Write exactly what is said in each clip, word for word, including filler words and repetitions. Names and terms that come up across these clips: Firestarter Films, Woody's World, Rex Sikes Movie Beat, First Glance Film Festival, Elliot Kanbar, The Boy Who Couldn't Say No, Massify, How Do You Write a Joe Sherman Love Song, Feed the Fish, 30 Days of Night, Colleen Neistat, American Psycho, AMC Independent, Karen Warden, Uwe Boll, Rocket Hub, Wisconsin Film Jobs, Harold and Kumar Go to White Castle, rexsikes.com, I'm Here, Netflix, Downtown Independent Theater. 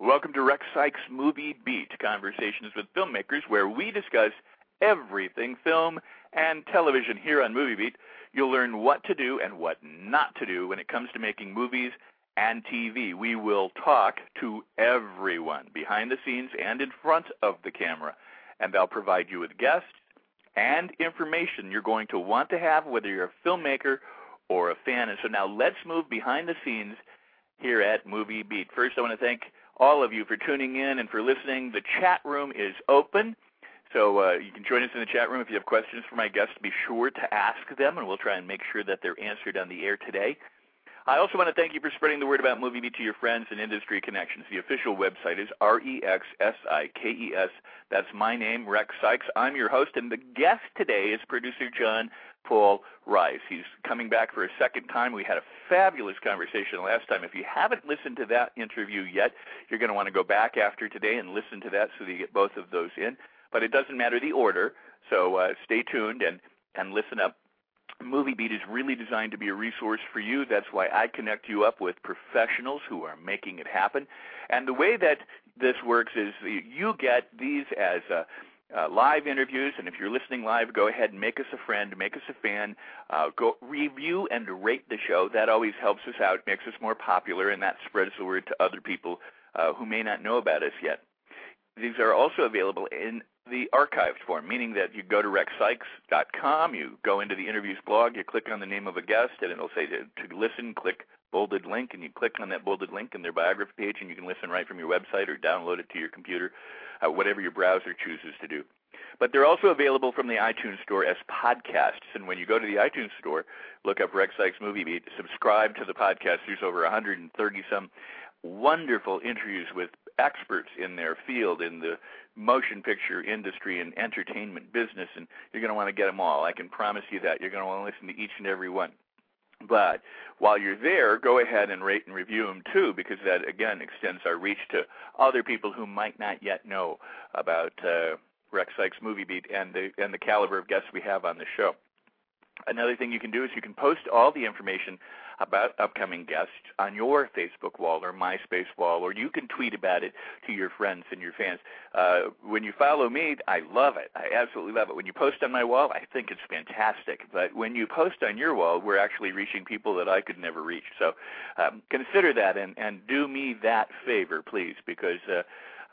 Welcome to Rex Sikes Movie Beat, conversations with filmmakers where we discuss everything film and television. Here on Movie Beat, you'll learn what to do and what not to do when it comes to making movies and T V. We will talk to everyone behind the scenes and in front of the camera, and they'll provide you with guests and information you're going to want to have, whether you're a filmmaker or a fan. And so now let's move behind the scenes here at Movie Beat. First, I want to thank all of you for tuning in and for listening. The chat room is open, so uh, you can join us in the chat room. If you have questions for my guests, be sure to ask them, and we'll try and make sure that they're answered on the air today. I also want to thank you for spreading the word about Movie Beat to your friends and industry connections. The official website is R E X S I K E S. That's my name, Rex Sikes. I'm your host, and the guest today is producer John Paul Rice. He's coming back for a second time. We had a fabulous conversation last time. If you haven't listened to that interview yet, you're going to want to go back after today and listen to that so that you get both of those in. But it doesn't matter the order, so uh, stay tuned and, and listen up. Movie Beat is really designed to be a resource for you. That's why I connect you up with professionals who are making it happen. And the way that this works is you get these as uh, uh, live interviews, and if you're listening live, go ahead and make us a friend, make us a fan, uh, go review and rate the show. That always helps us out, makes us more popular, and that spreads the word to other people uh, who may not know about us yet. These are also available in the archived form, meaning that you go to rex sikes dot com, you go into the interviews blog, you click on the name of a guest, and it'll say to, to listen, click bolded link, and you click on that bolded link in their biography page, and you can listen right from your website or download it to your computer, uh, whatever your browser chooses to do. But they're also available from the iTunes Store as podcasts, and when you go to the iTunes Store, look up Rex Sikes Movie Beat, subscribe to the podcast. There's over one hundred thirty some wonderful interviews with experts in their field, in the motion picture industry and entertainment business, and you're going to want to get them all. I can promise you that. You're going to want to listen to each and every one. But while you're there, go ahead and rate and review them too, because that, again, extends our reach to other people who might not yet know about uh, Rex Sikes Movie Beat and the, and the caliber of guests we have on the show. Another thing you can do is you can post all the information about upcoming guests on your Facebook wall or MySpace wall, or you can tweet about it to your friends and your fans. Uh, when you follow me, I love it. I absolutely love it. When you post on my wall, I think it's fantastic. But when you post on your wall, we're actually reaching people that I could never reach. So um, consider that and, and do me that favor, please, because uh,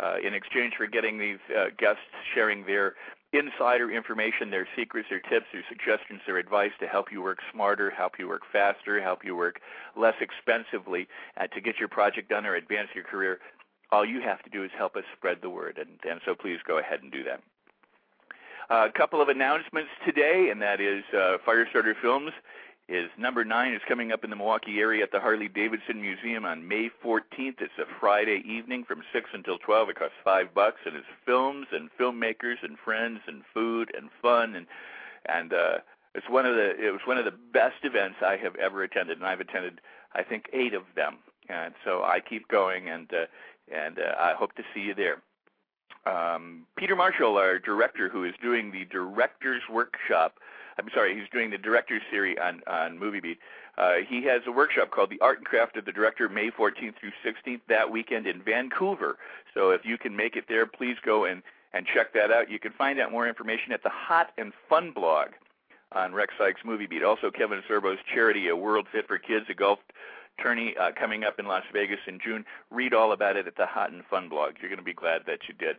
uh, in exchange for getting these uh, guests sharing their insider information, their secrets, their tips, their suggestions, their advice to help you work smarter, help you work faster, help you work less expensively uh, to get your project done or advance your career, all you have to do is help us spread the word, and, and so please go ahead and do that. Uh, a couple of announcements today, and that is uh, Firestarter Films is number nine is coming up in the Milwaukee area at the Harley-Davidson Museum on May fourteenth. It's a Friday evening from six until twelve. It costs five bucks, and it's films and filmmakers and friends and food and fun, and and uh, it's one of the it was one of the best events I have ever attended, and I've attended I think eight of them, and so I keep going, and uh, and uh, I hope to see you there. Um, Peter Marshall, our director, who is doing the director's workshop. I'm sorry, he's doing the director's series on, on Movie Beat. Uh, he has a workshop called The Art and Craft of the Director, May fourteenth through sixteenth, that weekend in Vancouver. So if you can make it there, please go and, and check that out. You can find out more information at the Hot and Fun blog on Rex Sikes Movie Beat. Also, Kevin Serbo's charity, A World Fit for Kids, a golf tourney uh, coming up in Las Vegas in June. Read all about it at the Hot and Fun blog. You're going to be glad that you did.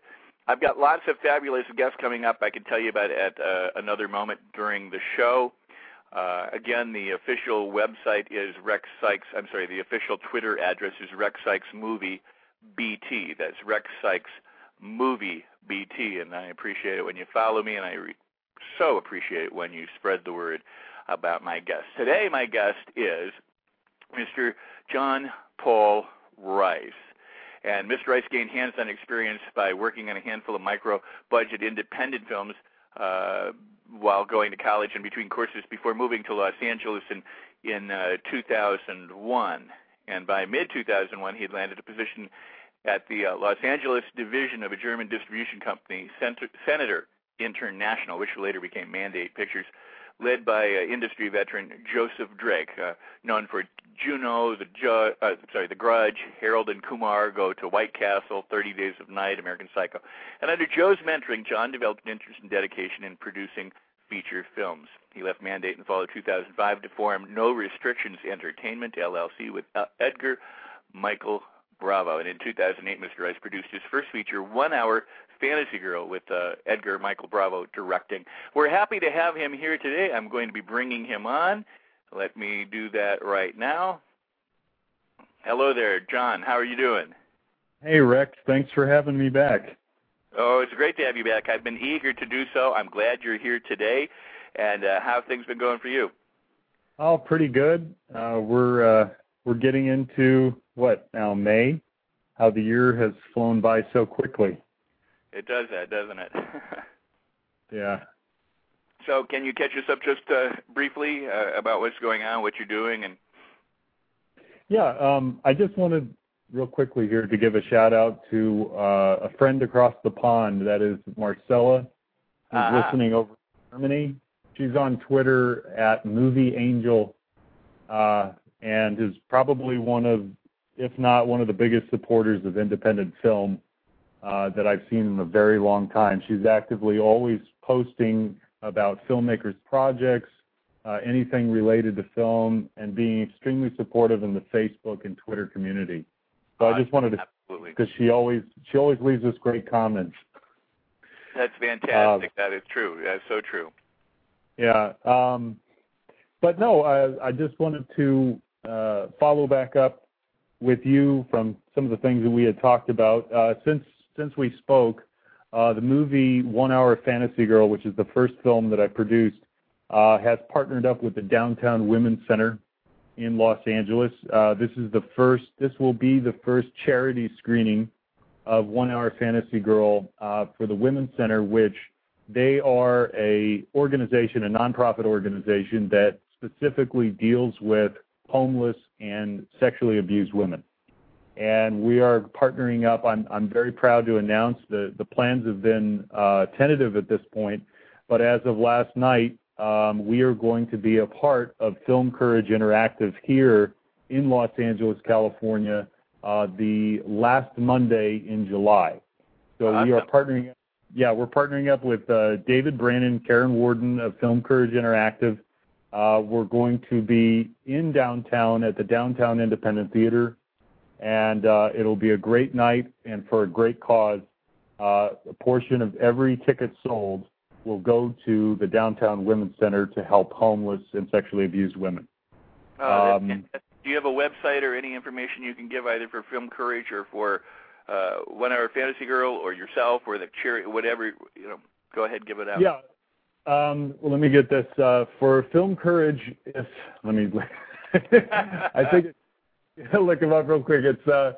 I've got lots of fabulous guests coming up I can tell you about at uh, another moment during the show. Uh, again, the official website is Rex Sikes. I'm sorry, the official Twitter address is Rex Sikes Movie B T. That's Rex Sikes Movie B T, and I appreciate it when you follow me, and I re- so appreciate it when you spread the word about my guest. Today, my guest is Mister John Paul Rice. And Mister Rice gained hands-on experience by working on a handful of micro-budget independent films uh, while going to college and between courses before moving to Los Angeles in, in uh, two thousand one. And by mid two thousand one, he had landed a position at the uh, Los Angeles division of a German distribution company, Center, Senator International, which later became Mandate Pictures, led by uh, industry veteran Joseph Drake, uh, known for Juno, the Ju- uh, sorry, The Grudge, Harold and Kumar Go to White Castle, thirty Days of Night, American Psycho. And under Joe's mentoring, John developed an interest and dedication in producing feature films. He left Mandate in the fall of two thousand five to form No Restrictions Entertainment, L L C, with uh, Edgar Michael Bravo. And in two thousand eight, Mister Rice produced his first feature, One Hour Fantasy Girl, with uh, Edgar Michael Bravo directing. We're happy to have him here today. I'm going to be bringing him on. Let me do that right now. Hello there, John. How are you doing? Hey, Rex. Thanks for having me back. Oh, it's great to have you back. I've been eager to do so. I'm glad you're here today. And uh, how have things been going for you? Oh, pretty good. Uh, we're uh, we're getting into... what now, May? How the year has flown by so quickly. It does that, doesn't it? Yeah. So can you catch us up just uh, briefly uh, about what's going on, what you're doing? and? Yeah, um, I just wanted real quickly here to give a shout-out to uh, a friend across the pond, that is Marcella, who's uh-huh. listening over in Germany. She's on Twitter at Movie Angel uh, and is probably one of... if not one of the biggest supporters of independent film uh, that I've seen in a very long time. She's actively always posting about filmmakers' projects, uh, anything related to film, and being extremely supportive in the Facebook and Twitter community. So uh, I just wanted to, because she always she always leaves us great comments. That's fantastic. Uh, that is true. That's so true. Yeah. Um, but no, I, I just wanted to uh, follow back up with you from some of the things that we had talked about. Uh, since since we spoke, uh, the movie One Hour Fantasy Girl, which is the first film that I produced, uh, has partnered up with the Downtown Women's Center in Los Angeles. Uh, this is the first, this will be the first charity screening of One Hour Fantasy Girl uh, for the Women's Center, which they are a organization, a nonprofit organization that specifically deals with homeless and sexually abused women. And we are partnering up. I'm I'm very proud to announce the, the plans have been uh, tentative at this point, but as of last night, um, we are going to be a part of Film Courage Interactive here in Los Angeles, California, uh, the last Monday in July. So awesome. We are partnering up, yeah, we're partnering up with uh, David Brandon, Karen Warden of Film Courage Interactive. Uh, we're going to be in downtown at the Downtown Independent Theater, and uh, it'll be a great night and for a great cause. Uh, a portion of every ticket sold will go to the Downtown Women's Center to help homeless and sexually abused women. Uh, um, do you have a website or any information you can give either for Film Courage or for uh, One Hour Fantasy Girl or yourself or the charity, whatever, you know, go ahead and give it out. Yeah. Um, well, let me get this uh, for Film Courage. If let me, I think it, look them up real quick. It's uh,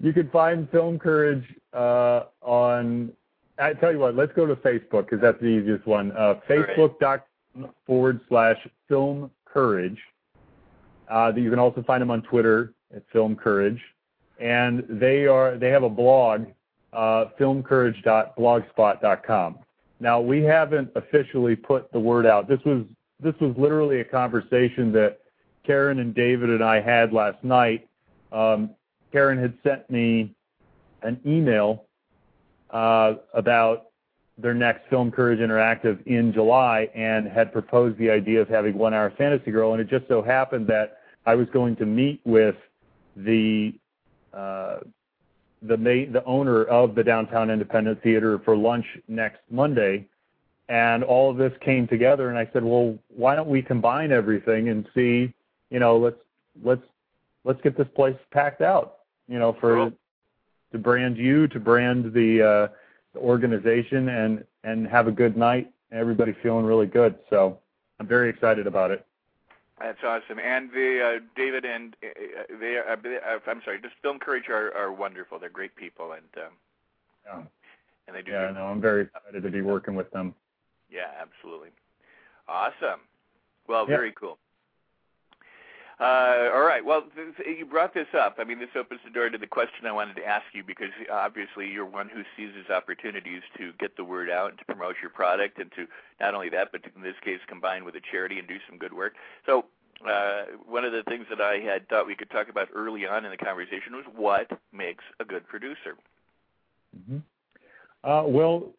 you can find Film Courage uh, on. I tell you what, let's go to Facebook because that's the easiest one. Uh, Facebook.com forward slash Film Courage. Uh, you can also find them on Twitter at Film Courage, and they are they have a blog, uh, film courage dot blogspot dot com. Now, we haven't officially put the word out. This was this was literally a conversation that Karen and David and I had last night. Um, Karen had sent me an email uh, about their next Film Courage Interactive in July and had proposed the idea of having One Hour Fantasy Girl, and it just so happened that I was going to meet with the uh, the ma- the owner of the Downtown Independent Theater for lunch next Monday, and all of this came together, and I said, well, why don't we combine everything and see, you know, let's let's let's get this place packed out, you know, for cool. to brand you, to brand the, uh, the organization and, and have a good night, everybody feeling really good. So I'm very excited about it. That's awesome. And the uh, David and uh, they are, uh, I'm sorry, just Film Courage are, are wonderful. They're great people, and um, yeah. and they do. Yeah, no, I'm very excited to be working with them. Yeah, absolutely. Awesome. Well, yeah. Very cool. Uh, all right. Well, th- you brought this up. I mean, this opens the door to the question I wanted to ask you, because obviously you're one who seizes opportunities to get the word out and to promote your product, and to not only that, but to, in this case, combine with a charity and do some good work. So uh, one of the things that I had thought we could talk about early on in the conversation was what makes a good producer. Mm-hmm. Uh, well,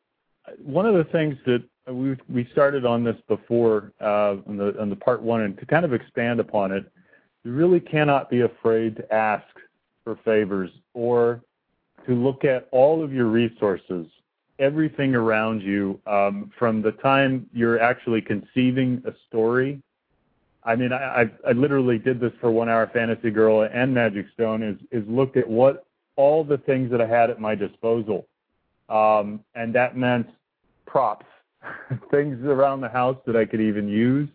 one of the things that we we started on this before uh, on the on the part one, and to kind of expand upon it, you really cannot be afraid to ask for favors or to look at all of your resources, everything around you, um, from the time you're actually conceiving a story. I mean, I, I, I literally did this for One Hour Fantasy Girl and Magic Stone, is, is looked at what all the things that I had at my disposal. Um, and that meant props, things around the house that I could even use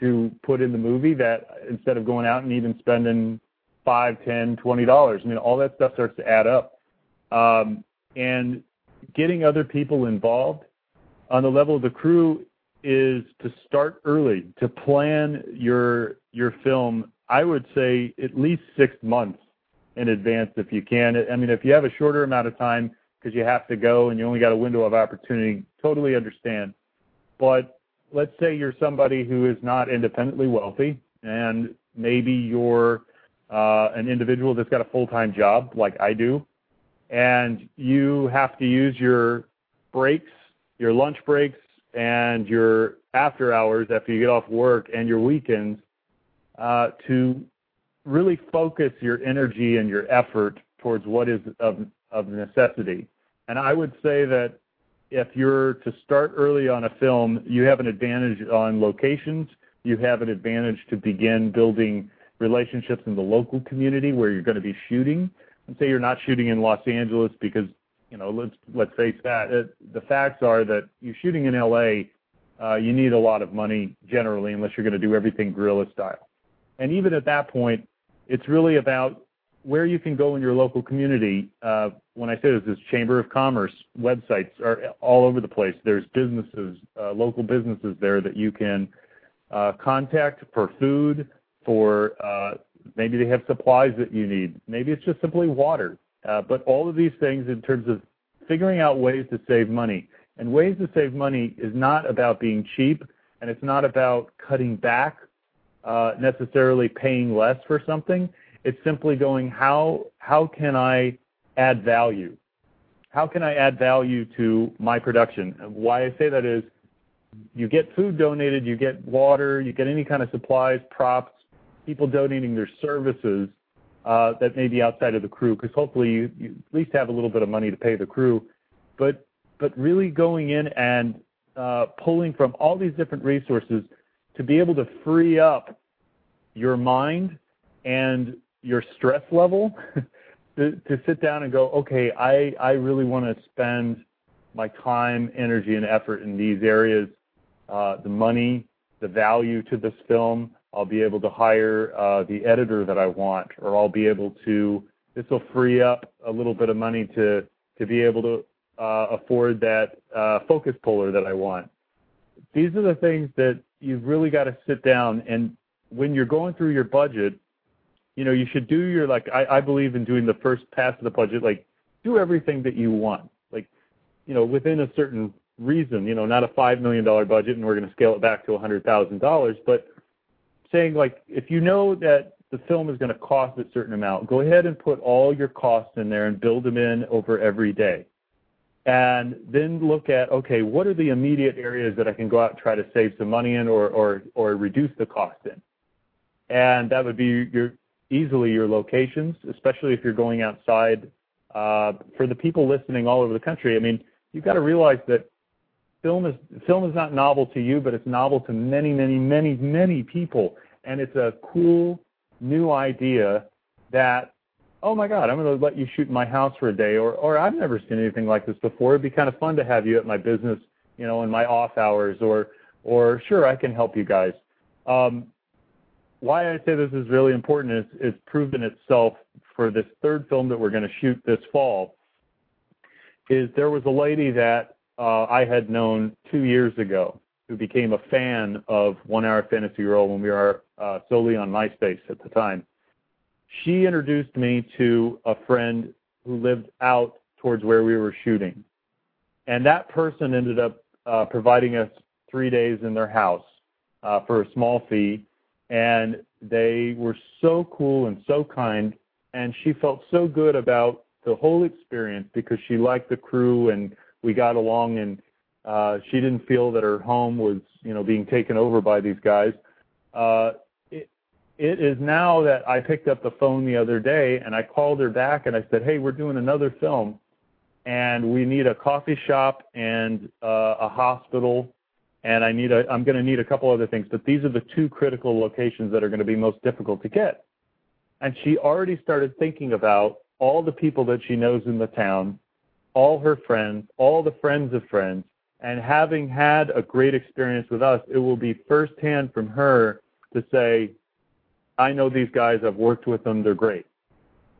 to put in the movie, that instead of going out and even spending five, ten, twenty dollars, I mean, all that stuff starts to add up. Um, and getting other people involved on the level of the crew is to start early, to plan your your film, I would say at least six months in advance if you can. I mean, if you have a shorter amount of time because you have to go and you only got a window of opportunity, totally understand. But let's say you're somebody who is not independently wealthy, and maybe you're uh, an individual that's got a full-time job like I do, and you have to use your breaks, your lunch breaks, and your after hours after you get off work, and your weekends uh, to really focus your energy and your effort towards what is of, of necessity. And I would say that if you're to start early on a film, you have an advantage on locations. You have an advantage to begin building relationships in the local community where you're going to be shooting. And say you're not shooting in Los Angeles because, you know, let's let's face that. It, the facts are that you're shooting in L A, uh, you need a lot of money generally, unless you're going to do everything guerrilla style. And even at that point, it's really about where you can go in your local community. Uh, when I say this, this Chamber of Commerce websites are all over the place. There's businesses, uh, local businesses there that you can uh, contact for food, for uh, maybe they have supplies that you need. Maybe it's just simply water. Uh, but all of these things in terms of figuring out ways to save money. And ways to save money is not about being cheap, and it's not about cutting back, uh, necessarily paying less for something. It's simply going, how how can I add value? How can I add value to my production? And why I say that is, you get food donated, you get water, you get any kind of supplies, props, people donating their services uh, that may be outside of the crew, because hopefully you, you at least have a little bit of money to pay the crew. But but really going in and uh, pulling from all these different resources to be able to free up your mind and your stress level to, to sit down and go, okay, I, I really want to spend my time, energy, and effort in these areas, uh, the money, the value to this film. I'll be able to hire uh, the editor that I want, or I'll be able to, this will free up a little bit of money to, to be able to uh, afford that uh, focus puller that I want. These are the things that you've really got to sit down, and when you're going through your budget, you know, you should do your, like, I, I believe in doing the first pass of the budget, like, do everything that you want. Like, you know, within a certain reason, you know, not a five million dollars budget, and we're going to scale it back to one hundred thousand dollars, but saying, like, if you know that the film is going to cost a certain amount, go ahead and put all your costs in there and build them in over every day. And then look at, okay, what are the immediate areas that I can go out and try to save some money in, or, or, or reduce the cost in? And that would be your... easily your locations, especially if you're going outside. Uh, for the people listening all over the country, I mean, you've got to realize that film is film is not novel to you, but it's novel to many, many, many, many people. And it's a cool new idea that, oh my God, I'm going to let you shoot in my house for a day, or or I've never seen anything like this before. It'd be kind of fun to have you at my business, you know, in my off hours, or or sure, I can help you guys. Um, why I say this is really important is it's proven itself for this third film that we're going to shoot this fall. Is there was a lady that uh, I had known two years ago who became a fan of One Hour Fantasy Girl when we were uh, solely on MySpace at the time. She introduced me to a friend who lived out towards where we were shooting. And that person ended up uh, providing us three days in their house uh, for a small fee. And they were so cool and so kind. And she felt so good about the whole experience because she liked the crew and we got along, and uh, she didn't feel that her home was, you know, being taken over by these guys. Uh, it, it is now that I picked up the phone the other day and I called her back and I said, hey, we're doing another film. And we need a coffee shop and uh, a hospital, and I need a, I'm going to need a couple other things, but these are the two critical locations that are going to be most difficult to get. And she already started thinking about all the people that she knows in the town, all her friends, all the friends of friends, and having had a great experience with us, it will be firsthand from her to say, I know these guys, I've worked with them, they're great.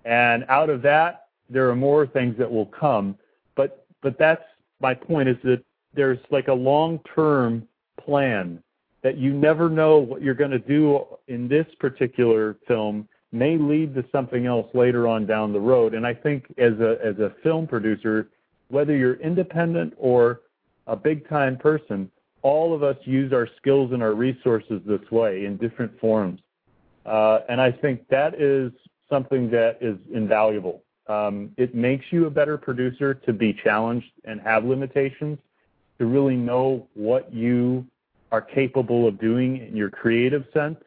And out of that, there are more things that will come, but but that's my point, is that there's like a long-term plan that you never know what you're going to do in this particular film may lead to something else later on down the road. And I think as a as a film producer, whether you're independent or a big-time person, all of us use our skills and our resources this way in different forms. Uh, and I think that is something that is invaluable. Um, it makes you a better producer to be challenged and have limitations, to really know what you are capable of doing in your creative sense,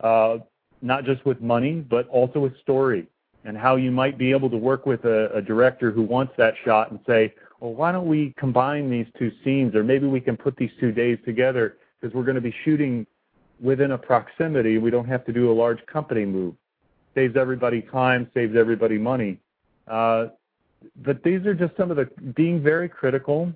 uh, not just with money, but also with story, and how you might be able to work with a, a director who wants that shot and say, well, why don't we combine these two scenes, or maybe we can put these two days together because we're going to be shooting within a proximity. We don't have to do a large company move. Saves everybody time, saves everybody money. Uh, but these are just some of the, being very critical,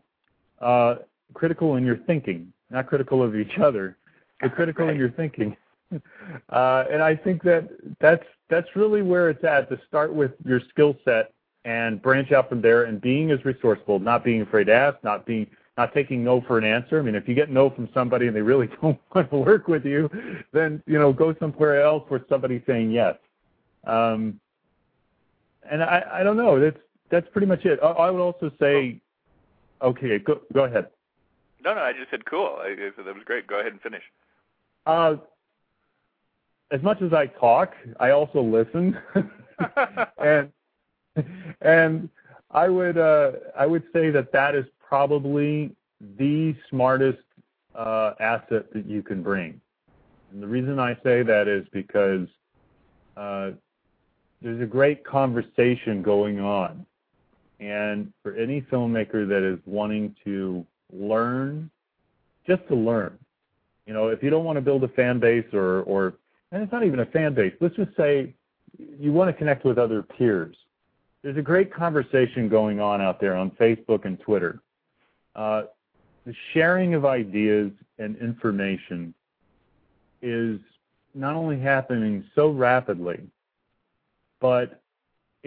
uh, critical in your thinking, not critical of each other, but critical right. in your thinking. Uh, and I think that that's, that's really where it's at, to start with your skill set and branch out from there, and being as resourceful, not being afraid to ask, not being, not taking no for an answer. I mean, if you get no from somebody and they really don't want to work with you, then, you know, go somewhere else where somebody's saying yes. Um, And I, I don't know. That's that's pretty much it. I, I would also say, oh. okay, go go ahead. No, no, I just said cool. I, I said that was great. Go ahead and finish. Uh, as much as I talk, I also listen, and and I would uh, I would say that that is probably the smartest uh, asset that you can bring. And the reason I say that is because. Uh, There's a great conversation going on, and for any filmmaker that is wanting to learn, just to learn, you know, if you don't want to build a fan base or, or and it's not even a fan base, let's just say you want to connect with other peers. There's a great conversation going on out there on Facebook and Twitter. Uh, the sharing of ideas and information is not only happening so rapidly, but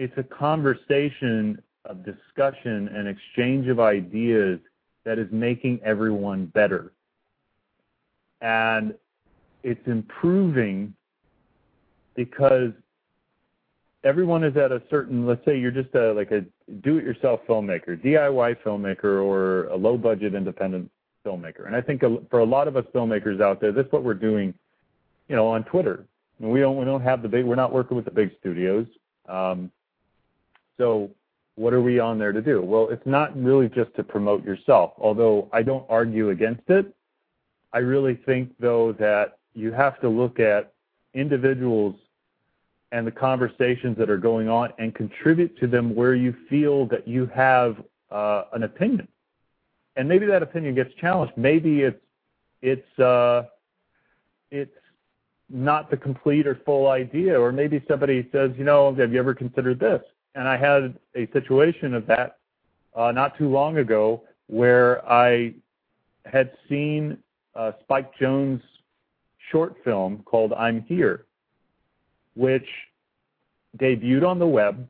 it's a conversation of discussion and exchange of ideas that is making everyone better. And it's improving because everyone is at a certain, let's say you're just a, like a do-it-yourself filmmaker, D I Y filmmaker, or a low-budget independent filmmaker. And I think for a lot of us filmmakers out there, that's what we're doing, you know, on Twitter. We don't. We don't have the big. We're not working with the big studios. Um, so, what are we on there to do? Well, it's not really just to promote yourself. Although I don't argue against it, I really think though that you have to look at individuals and the conversations that are going on and contribute to them where you feel that you have uh, an opinion. And maybe that opinion gets challenged. Maybe it's it's uh, it's. not the complete or full idea, or maybe somebody says, you know, have you ever considered this? And I had a situation of that uh, not too long ago where I had seen uh, Spike Jonze's short film called I'm Here. which debuted on the web,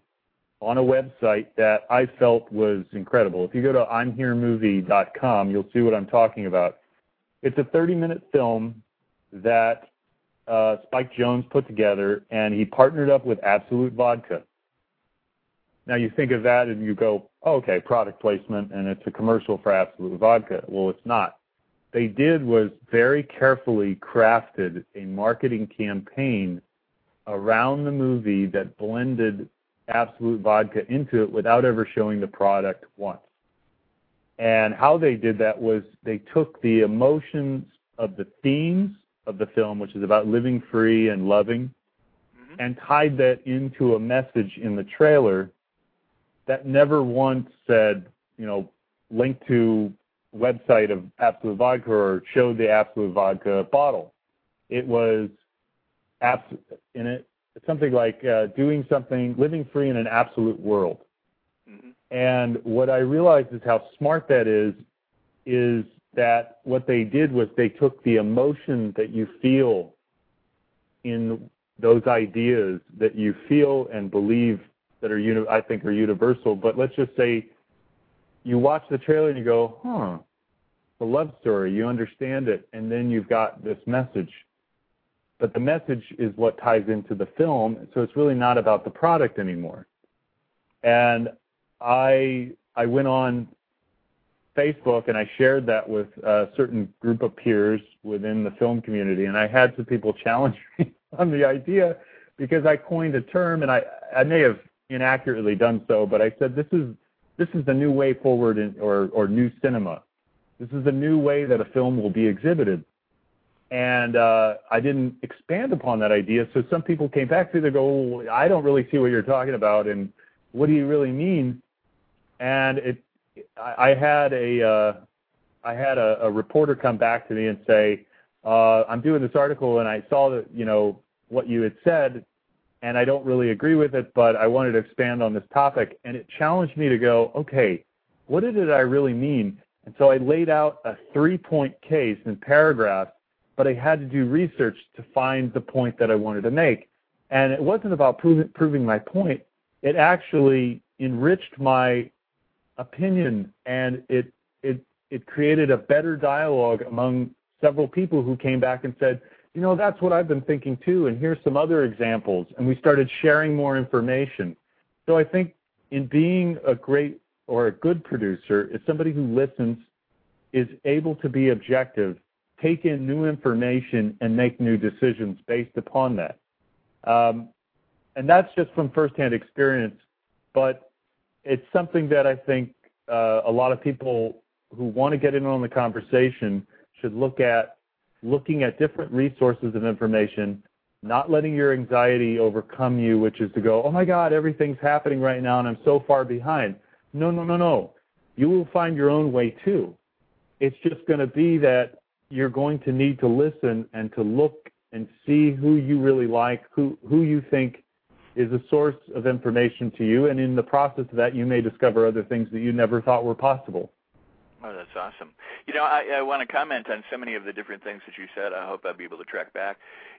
on a website that I felt was incredible. If you go to I'm Here Movie dot com, you'll see what I'm talking about. It's a thirty-minute film that uh, Spike Jonze put together, and he partnered up with Absolut Vodka. Now, you think of that and you go, oh, okay, product placement, and it's a commercial for Absolut Vodka. Well, it's not. They did was very carefully crafted a marketing campaign around the movie that blended Absolut Vodka into it without ever showing the product once. And how they did that was they took the emotions of the themes of the film, which is about living free and loving, mm-hmm. and tied that into a message in the trailer that never once said, you know, link to website of Absolut Vodka or showed the Absolut Vodka bottle. It was abs- in it something like uh, doing something, living free in an absolute world. Mm-hmm. And what I realized is how smart that is, is that what they did was they took the emotion that you feel in those ideas that you feel and believe that are, uni- I think, are universal. But let's just say you watch the trailer and you go, huh, the love story, you understand it, and then you've got this message. But the message is what ties into the film, so it's really not about the product anymore. And I I went on Facebook and I shared that with a certain group of peers within the film community, and I had some people challenge me on the idea because I coined a term, and I, I may have inaccurately done so, but I said this is This is the new way forward in, or, or new cinema. This is the new way that a film will be exhibited. And uh, I didn't expand upon that idea, so some people came back to me and go, oh, I don't really see what you're talking about, and what do you really mean? And it, I, I had a, uh, I had a, a reporter come back to me and say, uh, I'm doing this article, and I saw that, you know, what you had said, and I don't really agree with it, but I wanted to expand on this topic. And it challenged me to go, okay, what did I really mean? And so I laid out a three-point case in paragraphs, but I had to do research to find the point that I wanted to make. And it wasn't about proving, proving my point. It actually enriched my opinion, and it, it, it created a better dialogue among several people who came back and said, you know, that's what I've been thinking too, and here's some other examples. And we started sharing more information. So I think in being a great or a good producer is somebody who listens, is able to be objective, take in new information, and make new decisions based upon that. Um, and that's just from firsthand experience, but it's something that I think uh, a lot of people who want to get in on the conversation should look at looking at different resources of information, not letting your anxiety overcome you, which is to go, oh, my God, everything's happening right now, and I'm so far behind. No, no, no, no. You will find your own way, too. It's just going to be that you're going to need to listen and to look and see who you really like, who, who you think is a source of information to you, and in the process of that, you may discover other things that you never thought were possible. Oh, that's awesome. You know, I, I want to comment on so many of the different things that you said. I hope I'll be able to track back.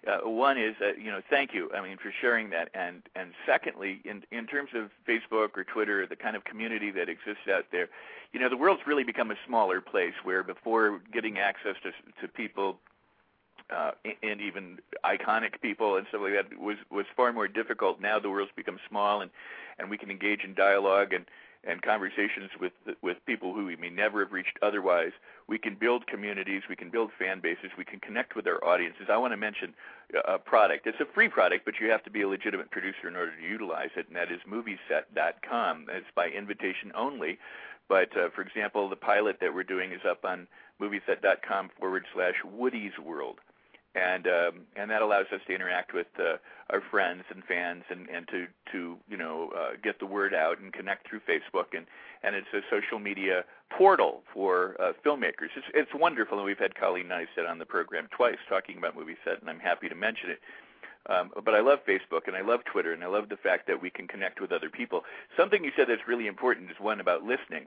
Uh, one is, uh, you know, thank you, I mean, for sharing that. And and secondly, in, in terms of Facebook or Twitter, the kind of community that exists out there, you know, the world's really become a smaller place where before getting access to to people, Uh, and even iconic people and stuff like that was, was far more difficult. Now the world's become small, and, and we can engage in dialogue and, and conversations with with people who we may never have reached otherwise. We can build communities. We can build fan bases. We can connect with our audiences. I want to mention a product. It's a free product, but you have to be a legitimate producer in order to utilize it, and that is Movieset dot com. It's by invitation only. But, uh, for example, the pilot that we're doing is up on Movieset dot com forward slash Woody's World. And um, and that allows us to interact with uh, our friends and fans and, and to, to, you know, uh, get the word out and connect through Facebook. And, and it's a social media portal for uh, filmmakers. It's, it's wonderful, and we've had Colleen Neistat on the program twice talking about Movieset, and I'm happy to mention it. Um, but I love Facebook, and I love Twitter, and I love the fact that we can connect with other people. Something you said that's really important is one about listening.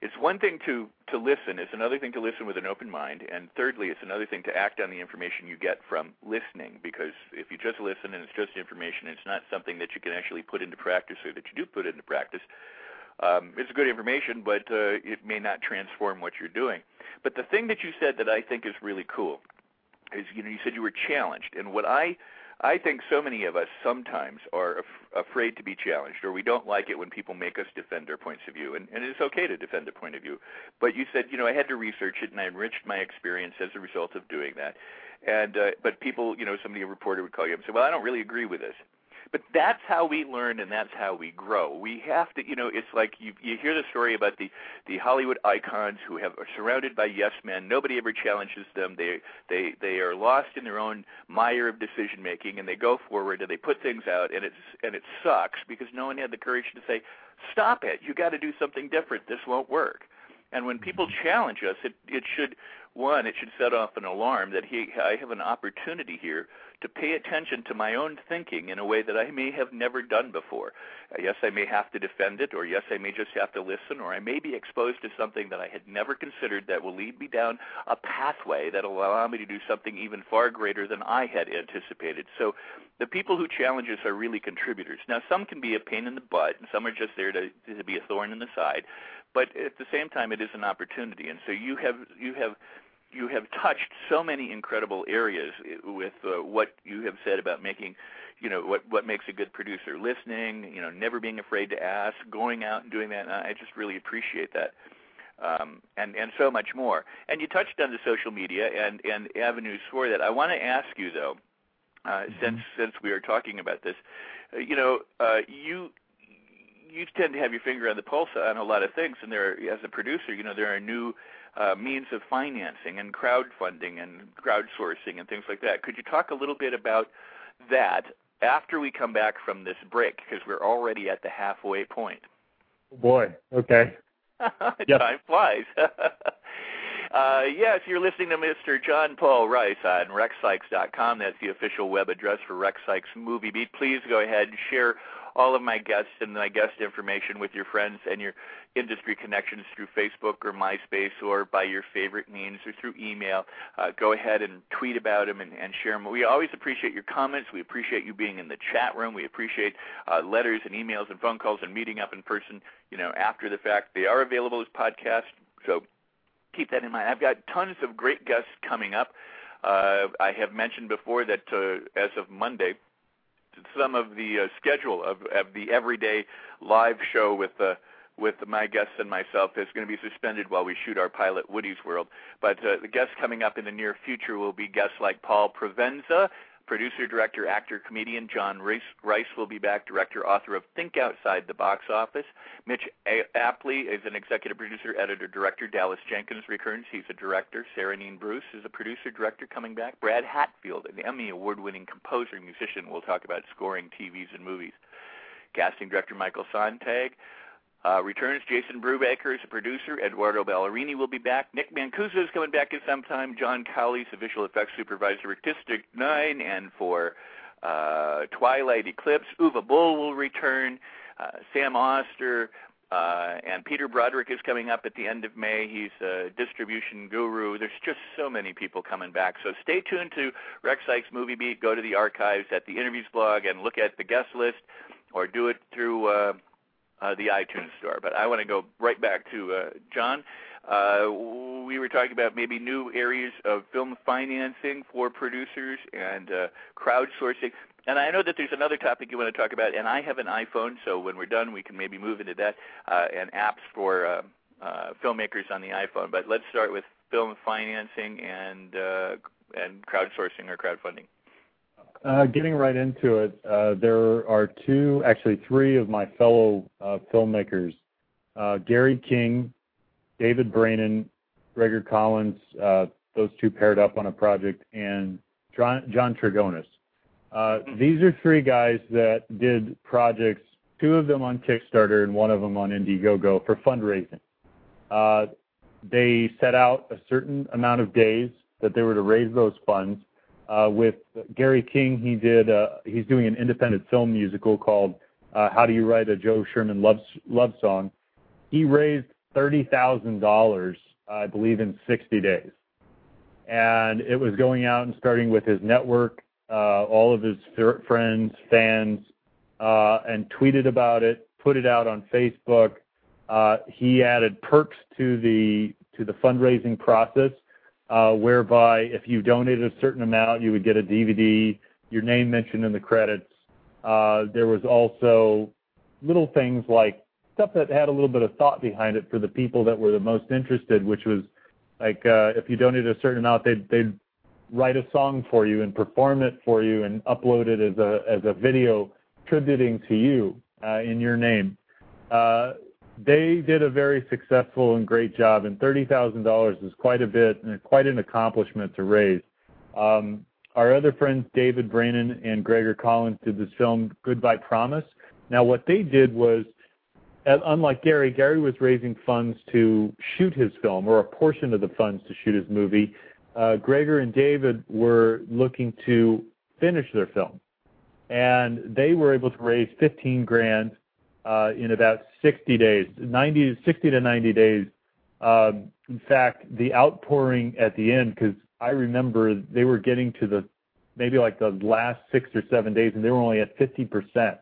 It's one thing to, to listen. It's another thing to listen with an open mind. And thirdly, it's another thing to act on the information you get from listening, because if you just listen and it's just information, it's not something that you can actually put into practice, or that you do put into practice. Um, it's good information, but uh, it may not transform what you're doing. But the thing that you said that I think is really cool is, you know, you said you were challenged. And what I I think so many of us sometimes are af- afraid to be challenged, or we don't like it when people make us defend our points of view. And, and it's okay to defend a point of view. But you said, you know, I had to research it, and I enriched my experience as a result of doing that. And uh, but people, you know, somebody, a reporter would call you up and say, well, I don't really agree with this. But that's how we learn, and that's how we grow. We have to, you know, it's like you, you hear the story about the, the Hollywood icons who have, are surrounded by yes men. Nobody ever challenges them. They they they are lost in their own mire of decision making, and they go forward and they put things out, and it's and it sucks because no one had the courage to say, stop it. You got to do something different. This won't work. And when people challenge us, it, it should, one, it should set off an alarm that he, I have an opportunity here to pay attention to my own thinking in a way that I may have never done before. Uh, yes, I may have to defend it, or yes, I may just have to listen, or I may be exposed to something that I had never considered that will lead me down a pathway that will allow me to do something even far greater than I had anticipated. So the people who challenge us are really contributors. Now, some can be a pain in the butt, and some are just there to, to be a thorn in the side. But at the same time, it is an opportunity, and so you have you have you have touched so many incredible areas with uh, what you have said about making, you know, what what makes a good producer: listening, you know, never being afraid to ask, going out and doing that. And I just really appreciate that, um, and and so much more. And you touched on the social media and and avenues for that. I want to ask you though, uh, mm-hmm. since since we are talking about this, uh, you know, uh, you. you tend to have your finger on the pulse on a lot of things, and there, are, as a producer, you know, there are new uh, means of financing and crowdfunding and crowdsourcing and things like that. Could you talk a little bit about that after we come back from this break, because we're already at the halfway point? Oh boy, okay. Time flies. Uh, yes, you're listening to Mister John Paul Rice on rex sikes dot com. That's the official web address for Rex Sikes Movie Beat. Please go ahead and share all of my guests and my guest information with your friends and your industry connections through Facebook or MySpace or by your favorite means or through email. Uh, go ahead and tweet about them and, and share them. We always appreciate your comments. We appreciate you being in the chat room. We appreciate uh, letters and emails and phone calls and meeting up in person, you know, after the fact. They are available as podcasts, so keep that in mind. I've got tons of great guests coming up. Uh, I have mentioned before that uh, as of Monday, some of the uh, schedule of, of the everyday live show with uh, with my guests and myself is going to be suspended while we shoot our pilot, Woody's World. But uh, the guests coming up in the near future will be guests like Paul Provenza, producer, director, actor, comedian. John Rice, Rice will be back, director, author of Think Outside the Box Office. Mitch a- Apley is an executive producer, editor, director. Dallas Jenkins returns. He's a director. Serenine Bruce is a producer, director, coming back. Brad Hatfield, an Emmy award-winning composer and musician, will talk about scoring T Vs and movies. Casting director Michael Sontag Uh, returns. Jason Brubaker is a producer. Eduardo Ballerini will be back. Nick Mancuso is coming back at some time. John Cowley's a visual effects supervisor at District nine, and for uh, Twilight Eclipse, Uwe Boll will return. Uh, Sam Oster uh, and Peter Broderick is coming up at the end of May. He's a distribution guru. There's just so many people coming back. So stay tuned to Rex Sikes Movie Beat. Go to the archives at the interviews blog and look at the guest list, or do it through Uh, Uh, the iTunes store. But I want to go right back to uh, John. Uh, we were talking about maybe new areas of film financing for producers and uh, crowdsourcing. And I know that there's another topic you want to talk about, and I have an iPhone, so when we're done, we can maybe move into that uh, and apps for uh, uh, filmmakers on the iPhone. But let's start with film financing and, uh, and crowdsourcing or crowdfunding. Uh, getting right into it, uh, there are two, actually three of my fellow uh, filmmakers, uh, Gary King, David Branin, Gregor Collins, uh, those two paired up on a project, and John, John Trigonis. Uh, these are three guys that did projects, two of them on Kickstarter and one of them on Indiegogo for fundraising. Uh, they set out a certain amount of days that they were to raise those funds. Uh, with Gary King, he did. Uh, he's doing an independent film musical called uh, "How Do You Write a Joe Sherman Love Love Song." He raised thirty thousand dollars, I believe, in sixty days. And it was going out and starting with his network, uh, all of his friends, fans, uh, and tweeted about it, put it out on Facebook. Uh, he added perks to the to the fundraising process, uh, whereby if you donated a certain amount, you would get a D V D, your name mentioned in the credits. Uh, there was also little things like stuff that had a little bit of thought behind it for the people that were the most interested, which was like uh, if you donated a certain amount, they'd, they'd write a song for you and perform it for you and upload it as a as a video tributing to you uh, in your name. Uh, they did a very successful and great job, and thirty thousand dollars is quite a bit and quite an accomplishment to raise. Um, our other friends, David Branin and Gregor Collins, did this film, Goodbye Promise. Now, what they did was, unlike Gary, Gary was raising funds to shoot his film, or a portion of the funds to shoot his movie. Uh, Gregor and David were looking to finish their film, and they were able to raise fifteen grand uh, in about sixty days, ninety, sixty to ninety days. Um, in fact, the outpouring at the end, because I remember they were getting to the maybe like the last six or seven days, and they were only at fifty percent.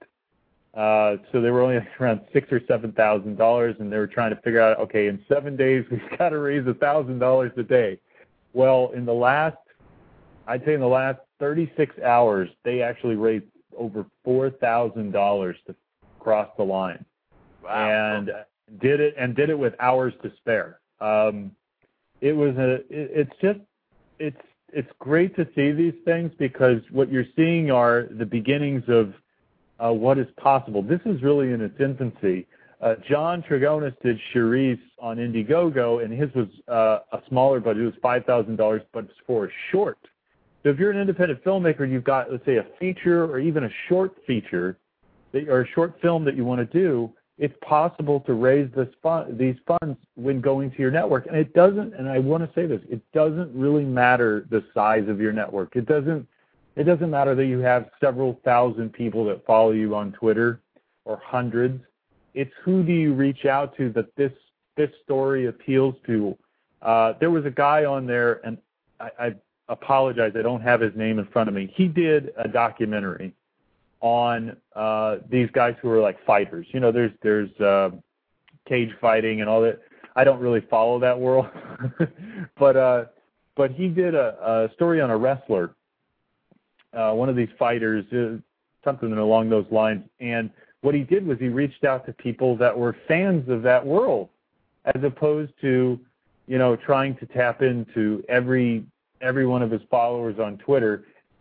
Uh, so they were only around six or seven thousand dollars, and they were trying to figure out, okay, in seven days we've got to raise a thousand dollars a day. Well, in the last, I'd say in the last thirty-six hours, they actually raised over four thousand dollars to cross the line, wow. and did it and did it with hours to spare. Um, it was a, it, it's just, it's it's great to see these things, because what you're seeing are the beginnings of Uh, what is possible. This is really in its infancy. Uh, John Trigonis did Cherise on Indiegogo, and his was uh, a smaller budget. It was five thousand dollars, but it's for a short. So if you're an independent filmmaker, you've got, let's say, a feature or even a short feature that, or a short film that you want to do, it's possible to raise this fund, these funds when going to your network. And it doesn't, and I want to say this, it doesn't really matter the size of your network. It doesn't It doesn't matter that you have several thousand people that follow you on Twitter or hundreds. It's who do you reach out to that this this story appeals to. Uh, there was a guy on there, and I, I apologize, I don't have his name in front of me. He did a documentary on uh, these guys who are like fighters. You know, there's there's uh, cage fighting and all that. I don't really follow that world. but, uh, but he did a, a story on a wrestler. Uh, one of these fighters, uh, something along those lines. And what he did was he reached out to people that were fans of that world, as opposed to, you know, trying to tap into every every one of his followers on Twitter.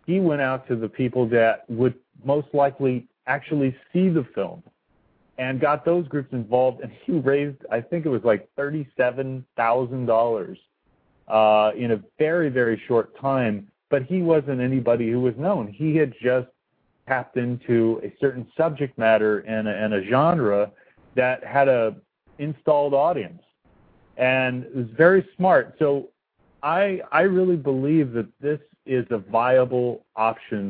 He went out to the people that would most likely actually see the film and got those groups involved, and he raised, I think it was like thirty-seven thousand dollars uh, in a very, very short time. But he wasn't anybody who was known. He had just tapped into a certain subject matter and a, and a genre that had a installed audience, and it was very smart. So I I really believe that this is a viable option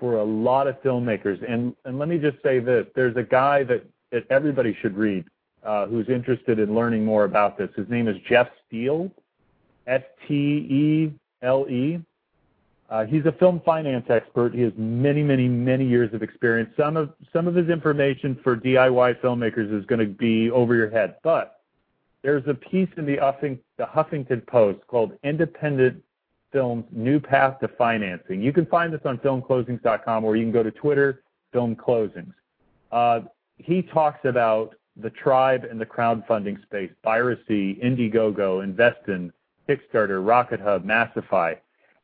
for a lot of filmmakers. And and let me just say this: there's a guy that, that everybody should read uh, who's interested in learning more about this. His name is Jeff Steele, S T E L E. Uh, he's a film finance expert. He has many, many, many years of experience. Some of some of his information for D I Y filmmakers is going to be over your head. But there's a piece in the Huffington, the Huffington Post called Independent Film's New Path to Financing. You can find this on film closings dot com, or you can go to Twitter, filmclosings. Uh, he talks about the tribe and the crowdfunding space, Biracy, Indiegogo, Investin, Kickstarter, Rocket Hub, Massify.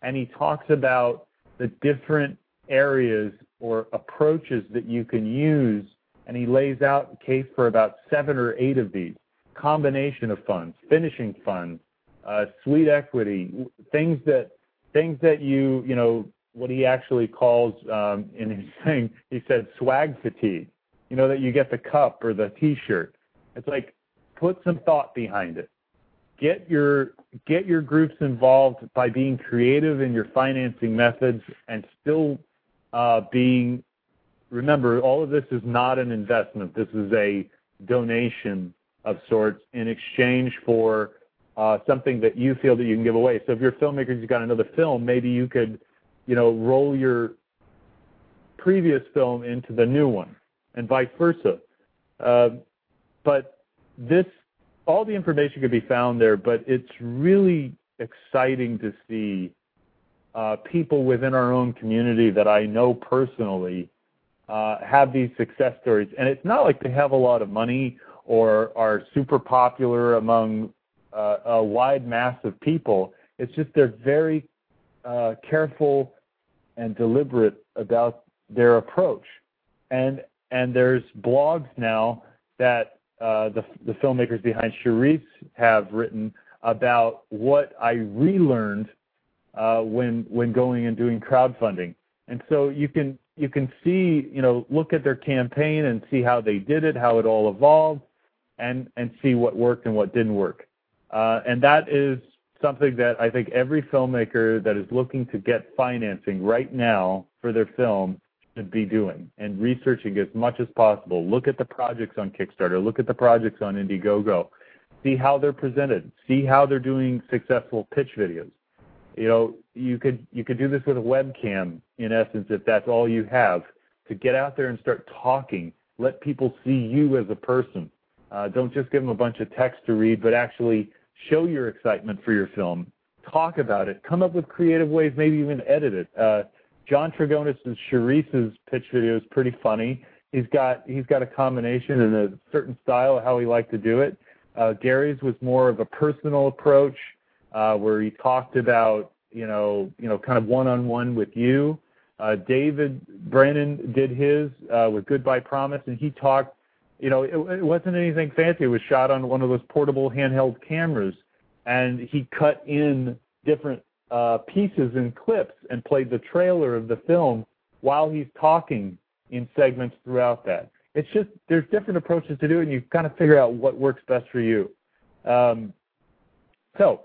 And he talks about the different areas or approaches that you can use, and he lays out a case for about seven or eight of these: combination of funds, finishing funds, uh, sweet equity, things that things that you you know what he actually calls um, in his thing. He said swag fatigue. You know, that you get the cup or the T-shirt. It's like, put some thought behind it. Get your get your groups involved by being creative in your financing methods, and still uh, being, remember, all of this is not an investment. This is a donation of sorts in exchange for uh, something that you feel that you can give away. So if you're filmmakers, you've got another film, maybe you could, you know, roll your previous film into the new one and vice versa. Uh, but this, all the information could be found there, but it's really exciting to see uh, people within our own community that I know personally uh, have these success stories. And it's not like they have a lot of money or are super popular among uh, a wide mass of people. It's just they're very uh, careful and deliberate about their approach. And and there's blogs now that uh, the, the filmmakers behind Cherise have written about what I relearned uh, when when going and doing crowdfunding. And so you can you can see, you know, look at their campaign and see how they did it, how it all evolved, and, and see what worked and what didn't work. Uh, and that is something that I think every filmmaker that is looking to get financing right now for their film should be doing and researching as much as possible. Look at the projects on Kickstarter. Look at the projects on Indiegogo. See how they're presented. See how they're doing successful pitch videos. You know, you could you could do this with a webcam, in essence, if that's all you have, to get out there and start talking. Let people see you as a person. Uh, don't just give them a bunch of text to read, but actually show your excitement for your film. Talk about it. Come up with creative ways, maybe even edit it. Uh, John Trigonis and Cherise's pitch video is pretty funny. He's got he's got a combination and a certain style of how he liked to do it. Uh, Gary's was more of a personal approach, uh, where he talked about, you know, you know, kind of one-on-one with you. Uh, David Brandon did his uh, with Goodbye Promise, and he talked, you know, it, it wasn't anything fancy. It was shot on one of those portable handheld cameras, and he cut in different uh, pieces and clips and played the trailer of the film while he's talking in segments throughout that. It's just there's different approaches to do it, and you kind of figure out what works best for you. Um, so,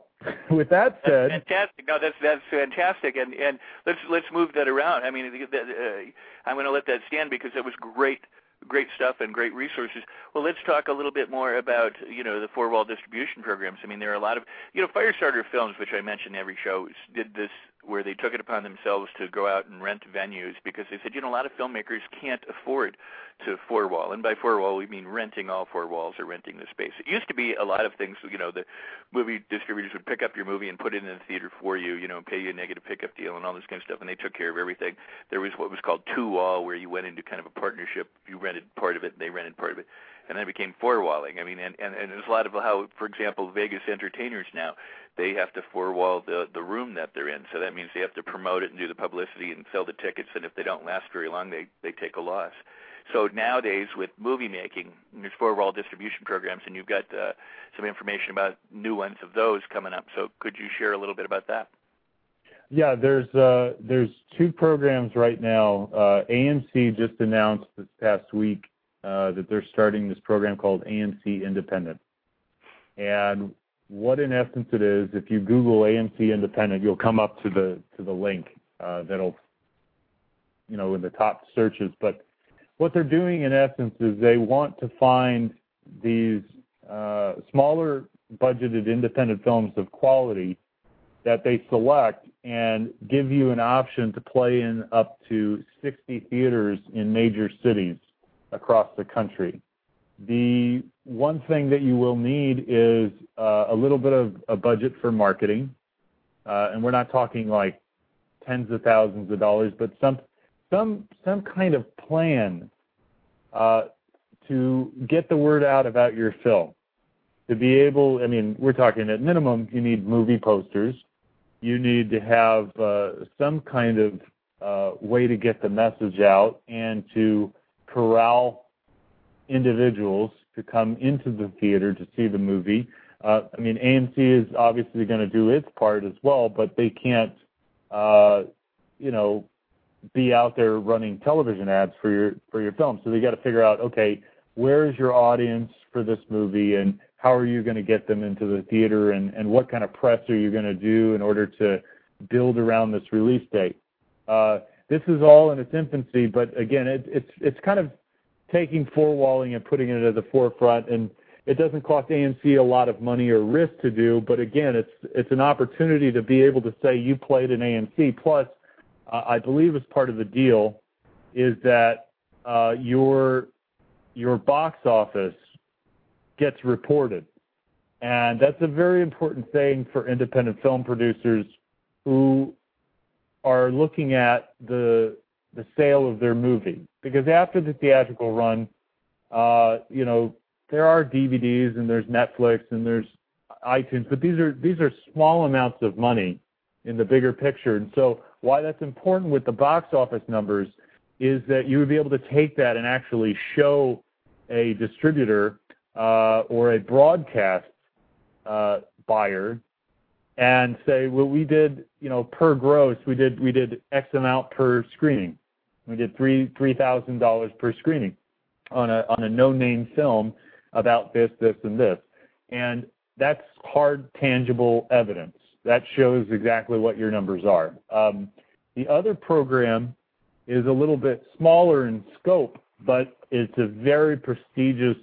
with that said, that's fantastic. No, that's that's fantastic, and and let's let's move that around. I mean, that, uh, I'm going to let that stand because that was great, great stuff and great resources. Well, let's talk a little bit more about, you know, the four wall distribution programs. I mean, there are a lot of, you know, Firestarter Films, which I mention every show, did this, where they took it upon themselves to go out and rent venues because they said, you know, a lot of filmmakers can't afford to four-wall. And by four-wall, we mean renting all four walls or renting the space. It used to be a lot of things, you know, the movie distributors would pick up your movie and put it in the theater for you, you know, and pay you a negative pickup deal and all this kind of stuff, and they took care of everything. There was what was called two-wall, where you went into kind of a partnership. You rented part of it, and they rented part of it. And then it became four-walling. I mean, and, and, and there's a lot of how, for example, Vegas entertainers now, they have to four-wall the, the room that they're in. So that means they have to promote it and do the publicity and sell the tickets, and if they don't last very long, they, they take a loss. So nowadays with movie making, there's four-wall distribution programs, and you've got uh, some information about new ones of those coming up. So could you share a little bit about that? Yeah, there's uh, there's two programs right now. Uh, A M C just announced this past week Uh, that they're starting this program called A M C Independent. And what in essence it is, if you Google A M C Independent, you'll come up to the to the link uh, that'll, you know, in the top searches. But what they're doing in essence is they want to find these uh, smaller budgeted independent films of quality that they select and give you an option to play in up to sixty theaters in major cities across the country. The one thing that you will need is uh, a little bit of a budget for marketing, uh, and we're not talking like tens of thousands of dollars, but some some some kind of plan uh, to get the word out about your film. To be able, I mean, we're talking at minimum, you need movie posters. You need to have uh, some kind of uh, way to get the message out and to corral individuals to come into the theater to see the movie. Uh, I mean, A M C is obviously going to do its part as well, but they can't, uh, you know, be out there running television ads for your for your film. So they got to figure out, okay, where is your audience for this movie, and how are you going to get them into the theater, and, and what kind of press are you going to do in order to build around this release date? Uh, This is all in its infancy, but again, it, it's it's kind of taking four-walling and putting it at the forefront. And It doesn't cost A M C a lot of money or risk to do, but again, it's it's an opportunity to be able to say you played an A M C. Plus, uh, I believe as part of the deal is that uh, your your box office gets reported, and that's a very important thing for independent film producers who are looking at the the sale of their movie, because after the theatrical run, uh, you know. There are D V Ds and there's Netflix and there's iTunes, but these are these are small amounts of money in the bigger picture. And so why that's important with the box office numbers is that you would be able to take that and actually show a distributor uh, or a broadcast uh, buyer and say, well, we did, you know, per gross, we did we did X amount per screening. We did three three thousand dollars per screening on a on a no-name film about this, this, and this. And that's hard, tangible evidence. That shows exactly what your numbers are. Um, the other program is a little bit smaller in scope, but it's a very prestigious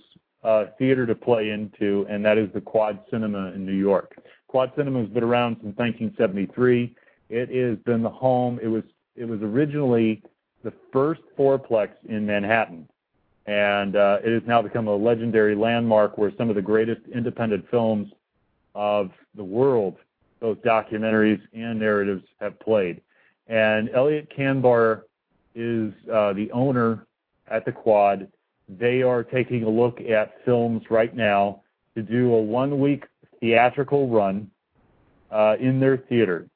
uh, theater to play into, and that is the Quad Cinema in New York. Quad Cinema has been around since nineteen seventy-three. It has been the home. It was, it was originally the first fourplex in Manhattan. And uh, it has now become a legendary landmark where some of the greatest independent films of the world, both documentaries and narratives, have played. And Elliot Kanbar is uh, the owner at the Quad. They are taking a look at films right now to do a one-week theatrical run uh, in their theater.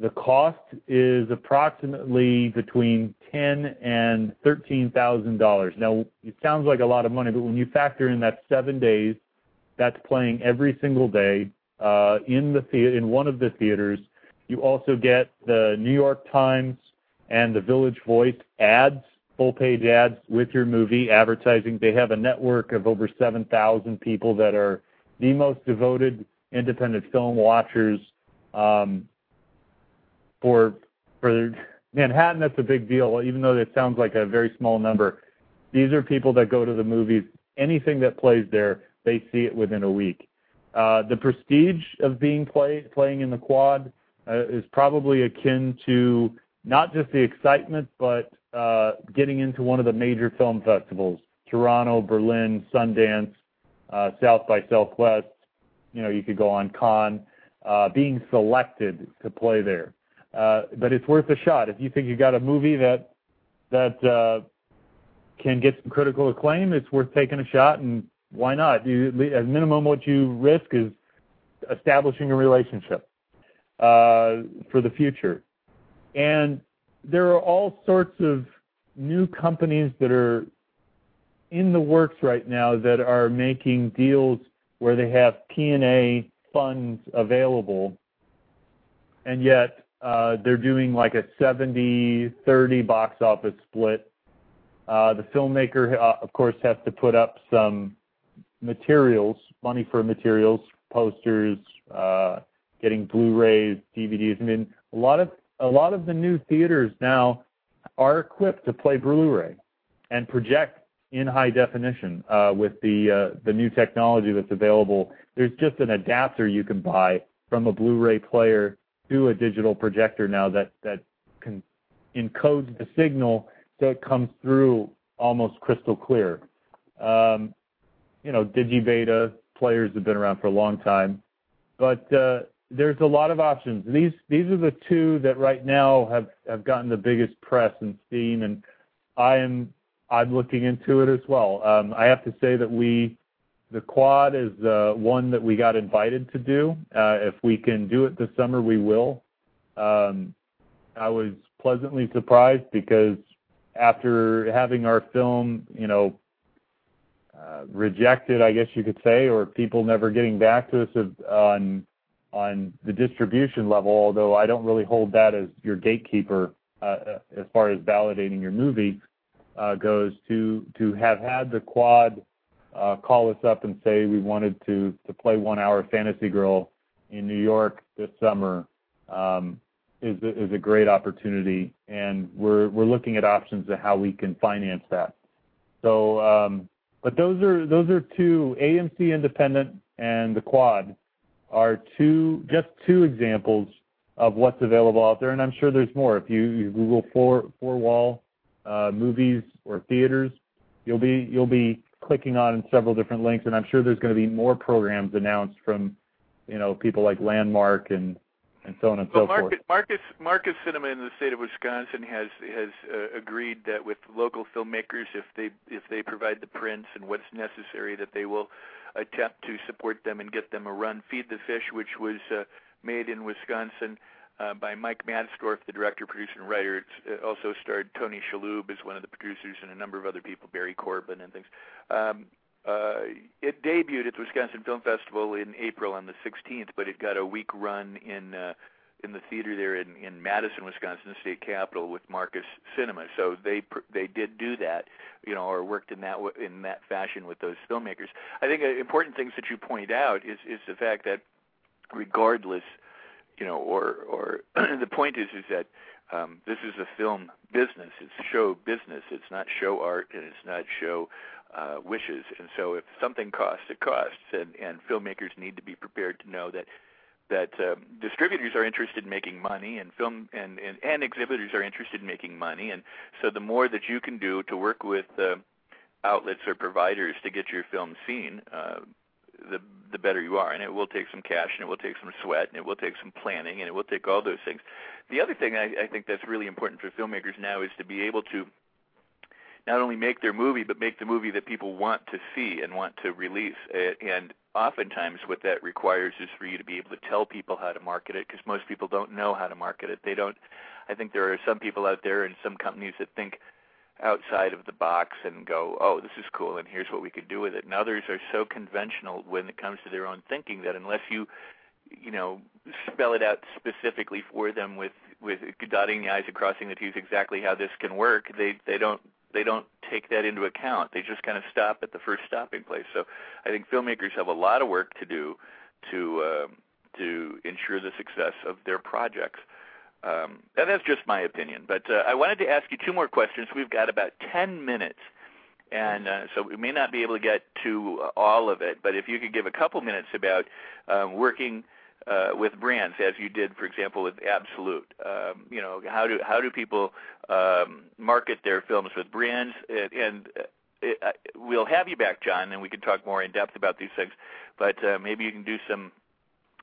The cost is approximately between ten and thirteen thousand dollars. Now, it sounds like a lot of money, but when you factor in that seven days, that's playing every single day uh, in the the- in one of the theaters. You also get the New York Times and the Village Voice ads, full-page ads with your movie advertising. They have a network of over seven thousand people that are the most devoted independent film watchers. Um, For for Manhattan, that's a big deal, even though that sounds like a very small number. These are people that go to the movies. Anything that plays there, they see it within a week. Uh, the prestige of being play, playing in the Quad uh, is probably akin to not just the excitement, but uh, getting into one of the major film festivals, Toronto, Berlin, Sundance, uh, South by Southwest. You know, you could go on Cannes, uh, being selected to play there. Uh, but it's worth a shot. If you think you got a movie that that uh, can get some critical acclaim, it's worth taking a shot, and why not? You, at minimum, what you risk is establishing a relationship uh, for the future. And there are all sorts of new companies that are in the works right now that are making deals where they have P and A funds available, and yet Uh, they're doing like a seventy thirty box office split. Uh, the filmmaker, uh, of course, has to put up some materials, money for materials, posters, uh, getting Blu-rays, D V Ds. I mean, a lot of a lot of the new theaters now are equipped to play Blu-ray and project in high definition uh, with the uh, the new technology that's available. There's just an adapter you can buy from a Blu-ray player to a digital projector now that, that can encodes the signal so it comes through almost crystal clear. Um, you know, Digibeta players have been around for a long time, but uh, there's a lot of options. These these are the two that right now have, have gotten the biggest press and steam, and I am I'm looking into it as well. Um, I have to say that we. The Quad is uh, one that we got invited to do. Uh, if we can do it this summer, we will. Um, I was pleasantly surprised because after having our film, you know, uh, rejected, I guess you could say, or people never getting back to us on on the distribution level, although I don't really hold that as your gatekeeper uh, as far as validating your movie uh, goes, to to have had the Quad Uh, call us up and say we wanted to, to play One Hour Fantasy Girl in New York this summer um, is a, is a great opportunity, and we're we're looking at options of how we can finance that. So um, But those are those are two, A M C Independent and the Quad, are two just two examples of what's available out there, and I'm sure there's more. If you, you Google four four wall uh, movies or theaters, you'll be you'll be clicking on several different links, and I'm sure there's going to be more programs announced from, you know, people like Landmark and. And so on and well, so Marcus, forth. Marcus, Marcus Cinema in the state of Wisconsin has has uh, agreed that with local filmmakers, if they if they provide the prints and what's necessary, that they will attempt to support them and get them a run. Feed the Fish, which was uh, made in Wisconsin uh, by Mike Madsdorf, the director, producer, and writer. It also starred Tony Shalhoub as one of the producers and a number of other people, Barry Corbin and things. Um, Uh, it debuted at the Wisconsin Film Festival in April on the sixteenth, but it got a week run in uh, in the theater there in, in Madison, Wisconsin, the state capital, with Marcus Cinema. So they they did do that, you know, or worked in that in that fashion with those filmmakers. I think uh, important things that you point out is is the fact that regardless, you know, or or the point is is that. Um, this is a film business. It's show business. It's not show art, and it's not show uh, wishes. And so, if something costs, it costs. And, and filmmakers need to be prepared to know that that um, distributors are interested in making money, and film and, and, and exhibitors are interested in making money. And so, the more that you can do to work with uh, outlets or providers to get your film seen, uh, the the better you are. And it will take some cash, and it will take some sweat, and it will take some planning, and it will take all those things. The other thing I, I think that's really important for filmmakers now is to be able to not only make their movie, but make the movie that people want to see and want to release. And oftentimes what that requires is for you to be able to tell people how to market it, because most people don't know how to market it. They don't. I think there are some people out there and some companies that think outside of the box and go, oh, this is cool, and here's what we could do with it. And others are so conventional when it comes to their own thinking that unless you, you know, spell it out specifically for them with, with dotting the I's and crossing the T's exactly how this can work, they, they don't they don't take that into account. They just kind of stop at the first stopping place. So I think filmmakers have a lot of work to do to, um, to ensure the success of their projects. Um, and that's just my opinion, but uh, I wanted to ask you two more questions. We've got about ten minutes, and uh, so we may not be able to get to uh, all of it, but if you could give a couple minutes about uh, working uh, with brands, as you did, for example, with Absolut. Um, you know, how do how do people um, market their films with brands? And, and it, uh, we'll have you back, John, and we can talk more in depth about these things, but uh, maybe you can do some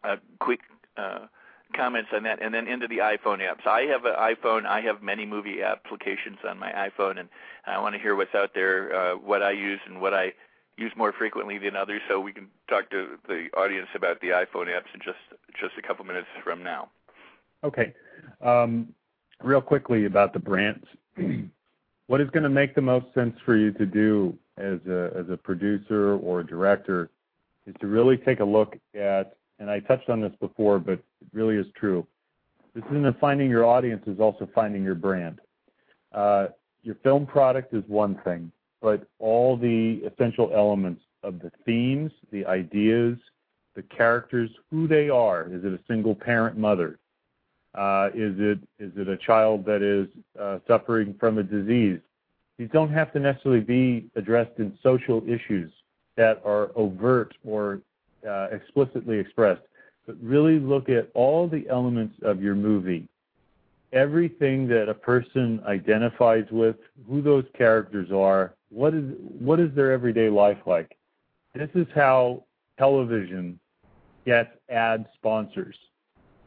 uh, quick uh comments on that, and then into the iPhone apps. I have an iPhone. I have many movie applications on my iPhone, and I want to hear what's out there, uh, what I use and what I use more frequently than others, so we can talk to the audience about the iPhone apps in just, just a couple minutes from now. Okay. Um, real quickly about the brands. What is going to make the most sense for you to do as a, as a producer or a director is to really take a look at, and I touched on this before, but it really is true. This isn't finding your audience, is also finding your brand. Uh, your film product is one thing, but all the essential elements of the themes, the ideas, the characters, who they are. Is it a single parent mother? Uh, is it is it a child that is uh, suffering from a disease? These don't have to necessarily be addressed in social issues that are overt or Uh, explicitly expressed, but really look at all the elements of your movie, everything that a person identifies with, who those characters are, what is what is their everyday life like. This is how television gets ad sponsors.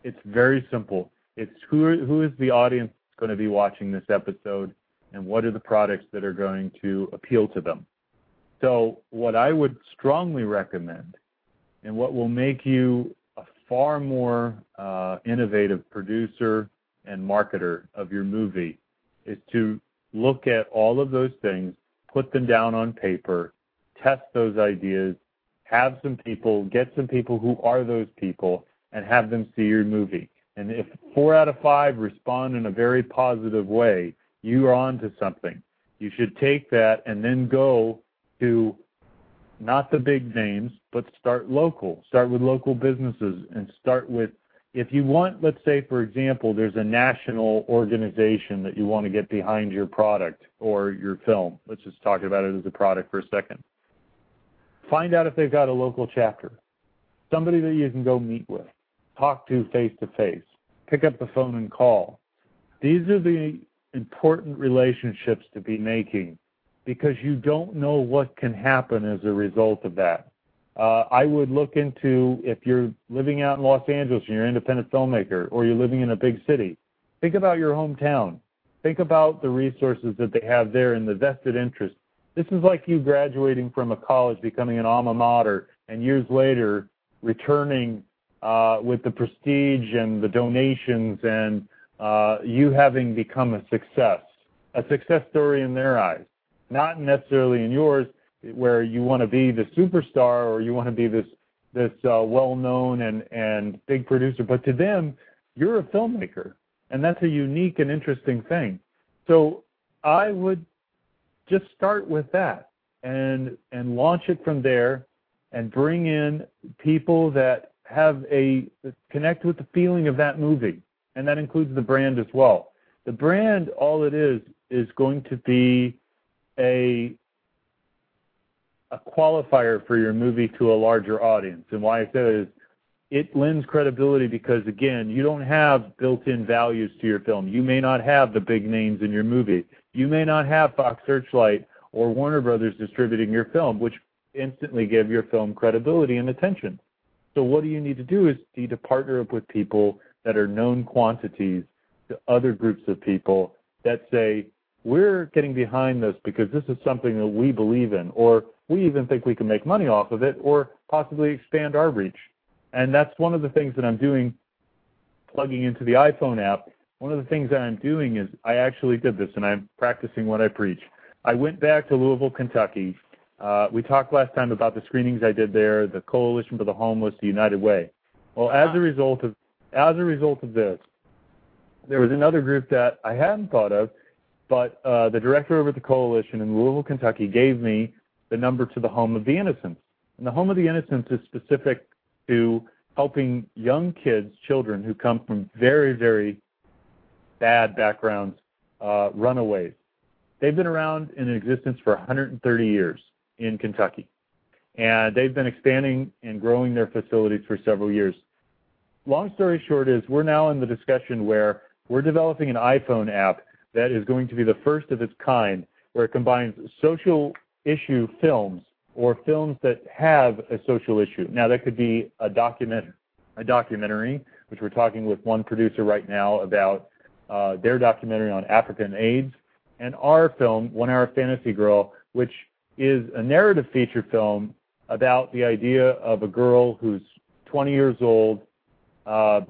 It's very simple. It's who who is the audience going to be watching this episode, and what are the products that are going to appeal to them. So what I would strongly recommend, and what will make you a far more uh, innovative producer and marketer of your movie, is to look at all of those things, put them down on paper, test those ideas, have some people, get some people who are those people, and have them see your movie. And if four out of five respond in a very positive way, you are on to something. You should take that and then go to not the big names, but start local. Start with local businesses, and start with, if you want, let's say, for example, there's a national organization that you want to get behind your product or your film. Let's just talk about it as a product for a second. Find out if they've got a local chapter, somebody that you can go meet with, talk to face-to-face, pick up the phone and call. These are the important relationships to be making because you don't know what can happen as a result of that. Uh, I would look into, if you're living out in Los Angeles and you're an independent filmmaker or you're living in a big city, think about your hometown. Think about the resources that they have there and the vested interest. This is like you graduating from a college, becoming an alma mater, and years later returning uh, with the prestige and the donations and uh, you having become a success, a success story in their eyes, not necessarily in yours, where you want to be the superstar or you want to be this this uh, well-known and, and big producer. But to them, you're a filmmaker, and that's a unique and interesting thing. So I would just start with that and and launch it from there and bring in people that have a connect with the feeling of that movie, and that includes the brand as well. The brand, all it is, is going to be a a qualifier for your movie to a larger audience. And why I say that is it lends credibility because, again, you don't have built-in values to your film. You may not have the big names in your movie. You may not have Fox Searchlight or Warner Brothers distributing your film, which instantly give your film credibility and attention. So what do you need to do is you need to partner up with people that are known quantities to other groups of people that say, we're getting behind this because this is something that we believe in, or we even think we can make money off of it or possibly expand our reach. And that's one of the things that I'm doing, plugging into the iPhone app. One of the things that I'm doing is I actually did this, and I'm practicing what I preach. I went back to Louisville, Kentucky. Uh, we talked last time about the screenings I did there, the Coalition for the Homeless, the United Way. Well, as a result of as a result of this, there was another group that I hadn't thought of, but uh, the director over at the Coalition in Louisville, Kentucky, gave me the number to the Home of the Innocents. And the Home of the Innocents is specific to helping young kids, children who come from very, very bad backgrounds, uh, runaways. They've been around in existence for one hundred thirty years in Kentucky. And they've been expanding and growing their facilities for several years. Long story short is we're now in the discussion where we're developing an iPhone app that is going to be the first of its kind, where it combines social issue films or films that have a social issue. Now, that could be a document, a documentary, which we're talking with one producer right now about uh, their documentary on African AIDS, and our film, One Hour Fantasy Girl, which is a narrative feature film about the idea of a girl who's twenty years old, uh,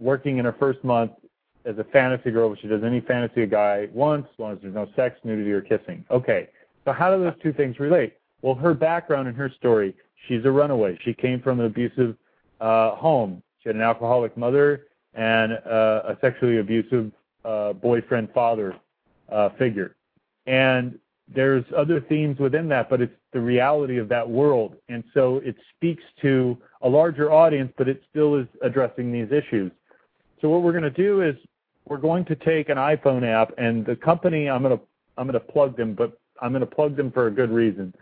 working in her first month as a fantasy girl, which she does any fantasy a guy wants, as long as there's no sex, nudity, or kissing. Okay. So how do those two things relate? Well, her background and her story, she's a runaway. She came from an abusive uh, home. She had an alcoholic mother and uh, a sexually abusive uh, boyfriend father uh, figure. And there's other themes within that, but it's the reality of that world. And so it speaks to a larger audience, but it still is addressing these issues. So what we're going to do is we're going to take an iPhone app, and the company, I'm going to I'm going to plug them, but I'm going to plug them for a good reason.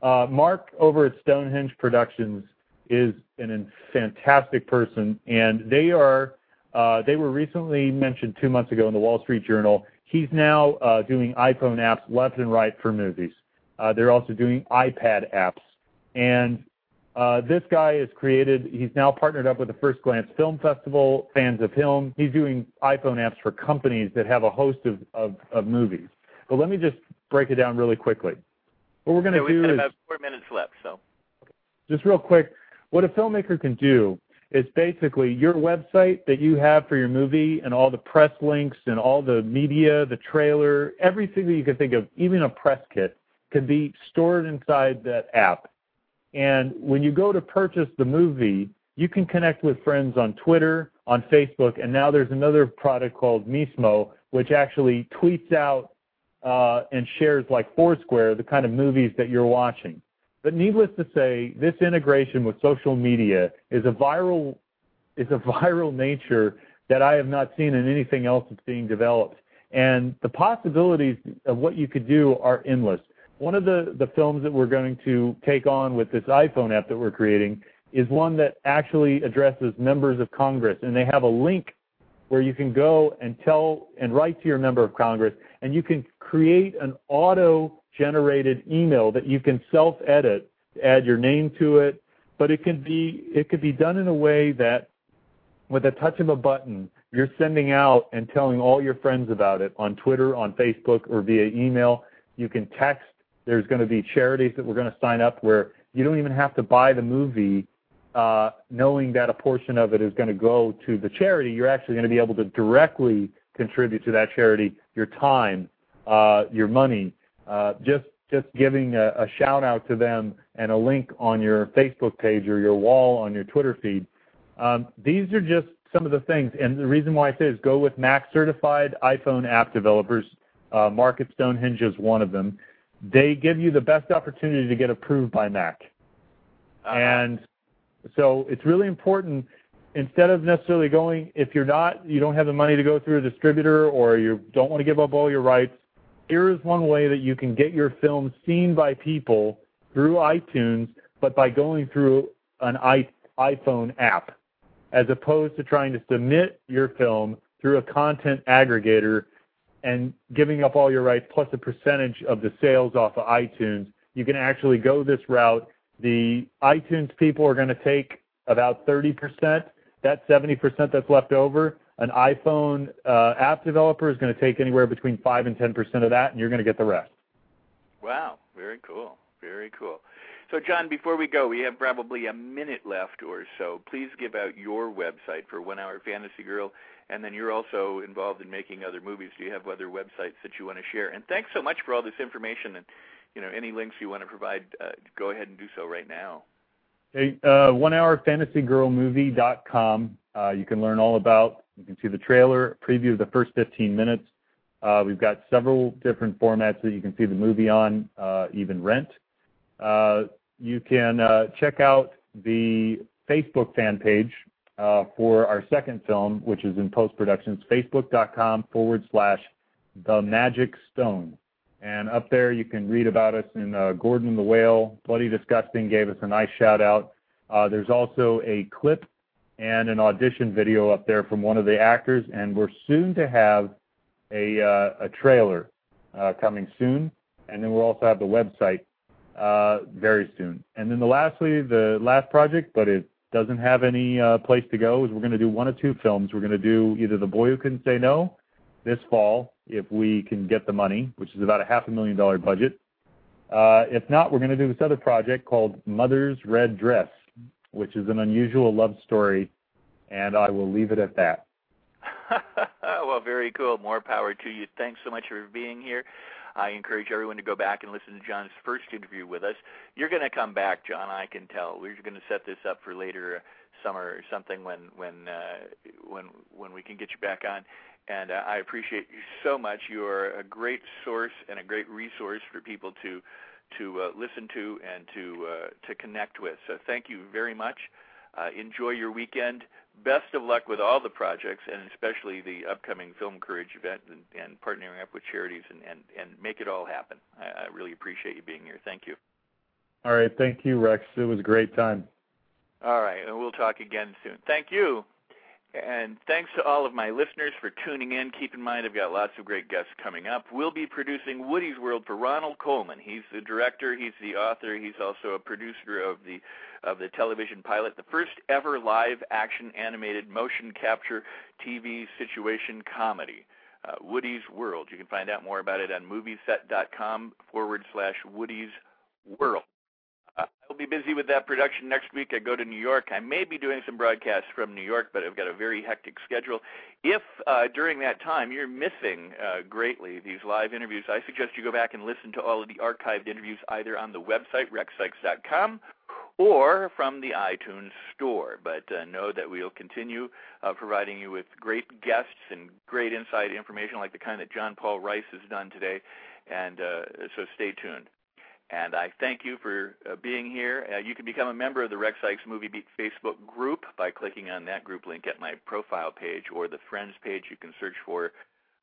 Uh, Mark over at Stonehenge Productions is an fantastic person, and they are uh, they were recently mentioned two months ago in the Wall Street Journal. He's now uh, doing iPhone apps left and right for movies. Uh, they're also doing iPad apps. And uh, this guy has created, he's now partnered up with the First Glance Film Festival, Fans of Film. He's doing iPhone apps for companies that have a host of, of, of movies. But let me just break it down really quickly. What we're going to do is... We've got about four minutes left, so... Just real quick, what a filmmaker can do is basically your website that you have for your movie and all the press links and all the media, the trailer, everything that you can think of, even a press kit, can be stored inside that app. And when you go to purchase the movie, you can connect with friends on Twitter, on Facebook, and now there's another product called Mismo, which actually tweets out Uh, and shares like Foursquare, the kind of movies that you're watching. But needless to say, this integration with social media is a viral is a viral nature that I have not seen in anything else that's being developed. And the possibilities of what you could do are endless. one of the, the films that we're going to take on with this iPhone app that we're creating is one that actually addresses members of Congress, and they have a link where you can go and tell and write to your member of Congress, and you can create an auto-generated email that you can self-edit, add your name to it, but it can be it could be done in a way that with a touch of a button, you're sending out and telling all your friends about it on Twitter, on Facebook, or via email. You can text. There's going to be charities that we're going to sign up where you don't even have to buy the movie uh, knowing that a portion of it is going to go to the charity. You're actually going to be able to directly contribute to that charity, your time, uh, your money, uh, just just giving a, a shout-out to them and a link on your Facebook page or your wall on your Twitter feed. Um, these are just some of the things, and the reason why I say is go with Mac-certified iPhone app developers. Uh, Market Stonehenge is one of them. They give you the best opportunity to get approved by Mac. Uh-huh. And so it's really important, instead of necessarily going, if you're not, you don't have the money to go through a distributor or you don't want to give up all your rights, here is one way that you can get your film seen by people through iTunes, but by going through an i- iPhone app, as opposed to trying to submit your film through a content aggregator and giving up all your rights plus a percentage of the sales off of iTunes. You can actually go this route. The iTunes people are going to take about thirty percent. That seventy percent that's left over, an iPhone uh, app developer is going to take anywhere between five and ten percent of that, and you're going to get the rest. Wow, very cool, very cool. So, John, before we go, we have probably a minute left or so. Please give out your website for One Hour Fantasy Girl, and then you're also involved in making other movies. Do you have other websites that you want to share? And thanks so much for all this information, and you know, any links you want to provide, uh, go ahead and do so right now. Hey, uh, one hour fantasy girl movie dot com. Uh, you can learn all about, you can see the trailer, preview of the first fifteen minutes. Uh, we've got several different formats that you can see the movie on, uh, even rent. Uh, you can uh, check out the Facebook fan page uh, for our second film, which is in post-production, facebook.com forward slash The Magic Stone. And up there you can read about us, and uh, Gordon the Whale, Bloody Disgusting, gave us a nice shout-out. Uh, there's also a clip and an audition video up there from one of the actors, and we're soon to have a, uh, a trailer uh, coming soon, and then we'll also have the website uh, very soon. And then the lastly, the last project, but it doesn't have any uh, place to go, is we're going to do one of two films. We're going to do either The Boy Who Couldn't Say No this fall, if we can get the money, which is about a half a million dollar budget. Uh, if not, we're going to do this other project called Mother's Red Dress, which is an unusual love story, and I will leave it at that. Well, very cool. More power to you. Thanks so much for being here. I encourage everyone to go back and listen to John's first interview with us. You're going to come back, John, I can tell. We're going to set this up for later summer or something when when uh, when when we can get you back on. And uh, I appreciate you so much. You are a great source and a great resource for people to to uh, listen to and to uh, to connect with. So thank you very much. Uh, enjoy your weekend. Best of luck with all the projects, and especially the upcoming Film Courage event and, and partnering up with charities and, and, and make it all happen. I, I really appreciate you being here. Thank you. All right. Thank you, Rex. It was a great time. All right. And we'll talk again soon. Thank you. And thanks to all of my listeners for tuning in. Keep in mind, I've got lots of great guests coming up. We'll be producing Woody's World for Ronald Coleman. He's the director. He's the author. He's also a producer of the of the television pilot, the first ever live-action animated motion capture T V situation comedy, uh, Woody's World. You can find out more about it on movieset.com forward slash Woody's World. Uh, I'll be busy with that production next week. I go to New York. I may be doing some broadcasts from New York, but I've got a very hectic schedule. If uh, during that time you're missing uh, greatly these live interviews, I suggest you go back and listen to all of the archived interviews either on the website, rex sikes dot com, or from the iTunes store. But uh, know that we'll continue uh, providing you with great guests and great inside information like the kind that John Paul Rice has done today. And uh, so stay tuned. And I thank you for uh, being here. Uh, you can become a member of the Rex Sikes Movie Beat Facebook group by clicking on that group link at my profile page or the Friends page. You can search for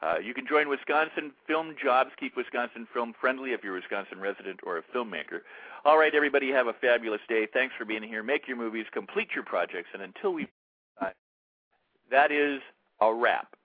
Uh, you can join Wisconsin Film Jobs. Keep Wisconsin film friendly if you're a Wisconsin resident or a filmmaker. All right, everybody, have a fabulous day. Thanks for being here. Make your movies, complete your projects, and until we... Uh, that is a wrap.